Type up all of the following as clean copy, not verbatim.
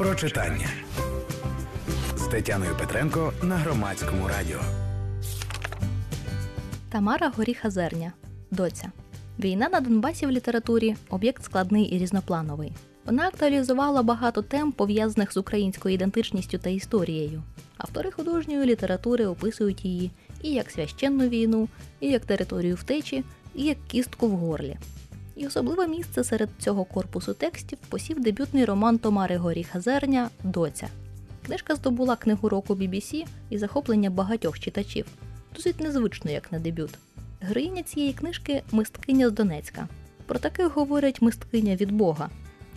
Про читання з Тетяною Петренко на Громадському радіо. Тамара Горіха Зерня. Доця. Війна на Донбасі в літературі – об'єкт складний і різноплановий. Вона актуалізувала багато тем, пов'язаних з українською ідентичністю та історією. Автори художньої літератури описують її і як священну війну, і як територію втечі, і як кістку в горлі. І особливе місце серед цього корпусу текстів посів дебютний роман Тамари Горіха Зерня «Доця». Книжка здобула книгу року BBC і захоплення багатьох читачів. Досить незвично, як на дебют. Героїня цієї книжки – мисткиня з Донецька. Про таких говорять «мисткиня від Бога».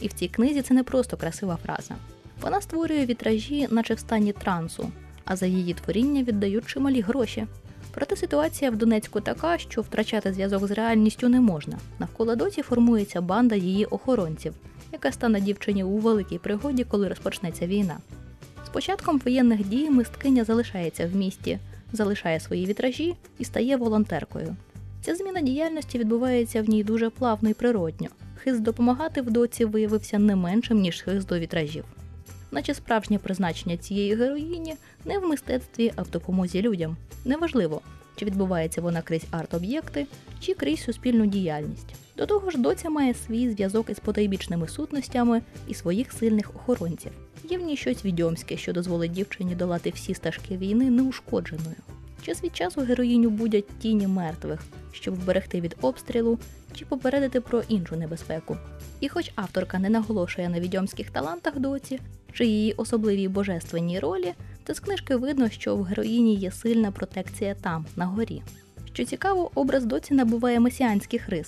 І в цій книзі це не просто красива фраза. Вона створює вітражі, наче в стані трансу, а за її творіння віддають чималі гроші. Проте ситуація в Донецьку така, що втрачати зв'язок з реальністю не можна. Навколо Доці формується банда її охоронців, яка стане дівчині у великій пригоді, коли розпочнеться війна. З початком воєнних дій мисткиня залишається в місті, залишає свої вітражі і стає волонтеркою. Ця зміна діяльності відбувається в ній дуже плавно і природньо. Хист допомагати в Доці виявився не меншим, ніж хист до вітражів. Наче справжнє призначення цієї героїні не в мистецтві, а в допомозі людям. Неважливо, чи відбувається вона крізь арт-об'єкти, чи крізь суспільну діяльність. До того ж, Доця має свій зв'язок із потойбічними сутностями і своїх сильних охоронців. Є в ній щось відьомське, що дозволить дівчині долати всі стежки війни неушкодженою. Час від часу героїню будять тіні мертвих, щоб вберегти від обстрілу чи попередити про іншу небезпеку. І хоч авторка не наголошує на відьомських талантах Доці, чи її особливій божественній ролі, то з книжки видно, що в героїні є сильна протекція там, на горі. Що цікаво, образ Доці набуває месіанських рис.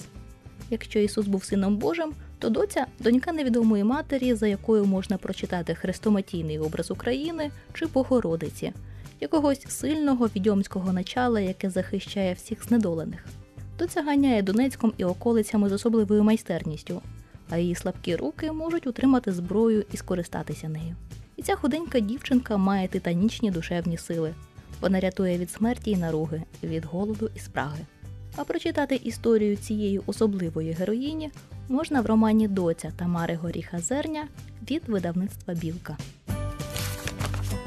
Якщо Ісус був сином Божим, то Доця – донька невідомої матері, за якою можна прочитати хрестоматійний образ України чи Богородиці, якогось сильного відьомського начала, яке захищає всіх знедолених. Доця ганяє Донецьком і околицями з особливою майстерністю, а її слабкі руки можуть утримати зброю і скористатися нею. І ця худенька дівчинка має титанічні душевні сили. Вона рятує від смерті і наруги, від голоду і спраги. А прочитати історію цієї особливої героїні можна в романі «Доця» Тамари Горіха Зерня від видавництва «Білка».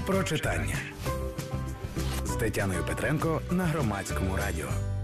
Про читання з Тетяною Петренко на Громадському радіо.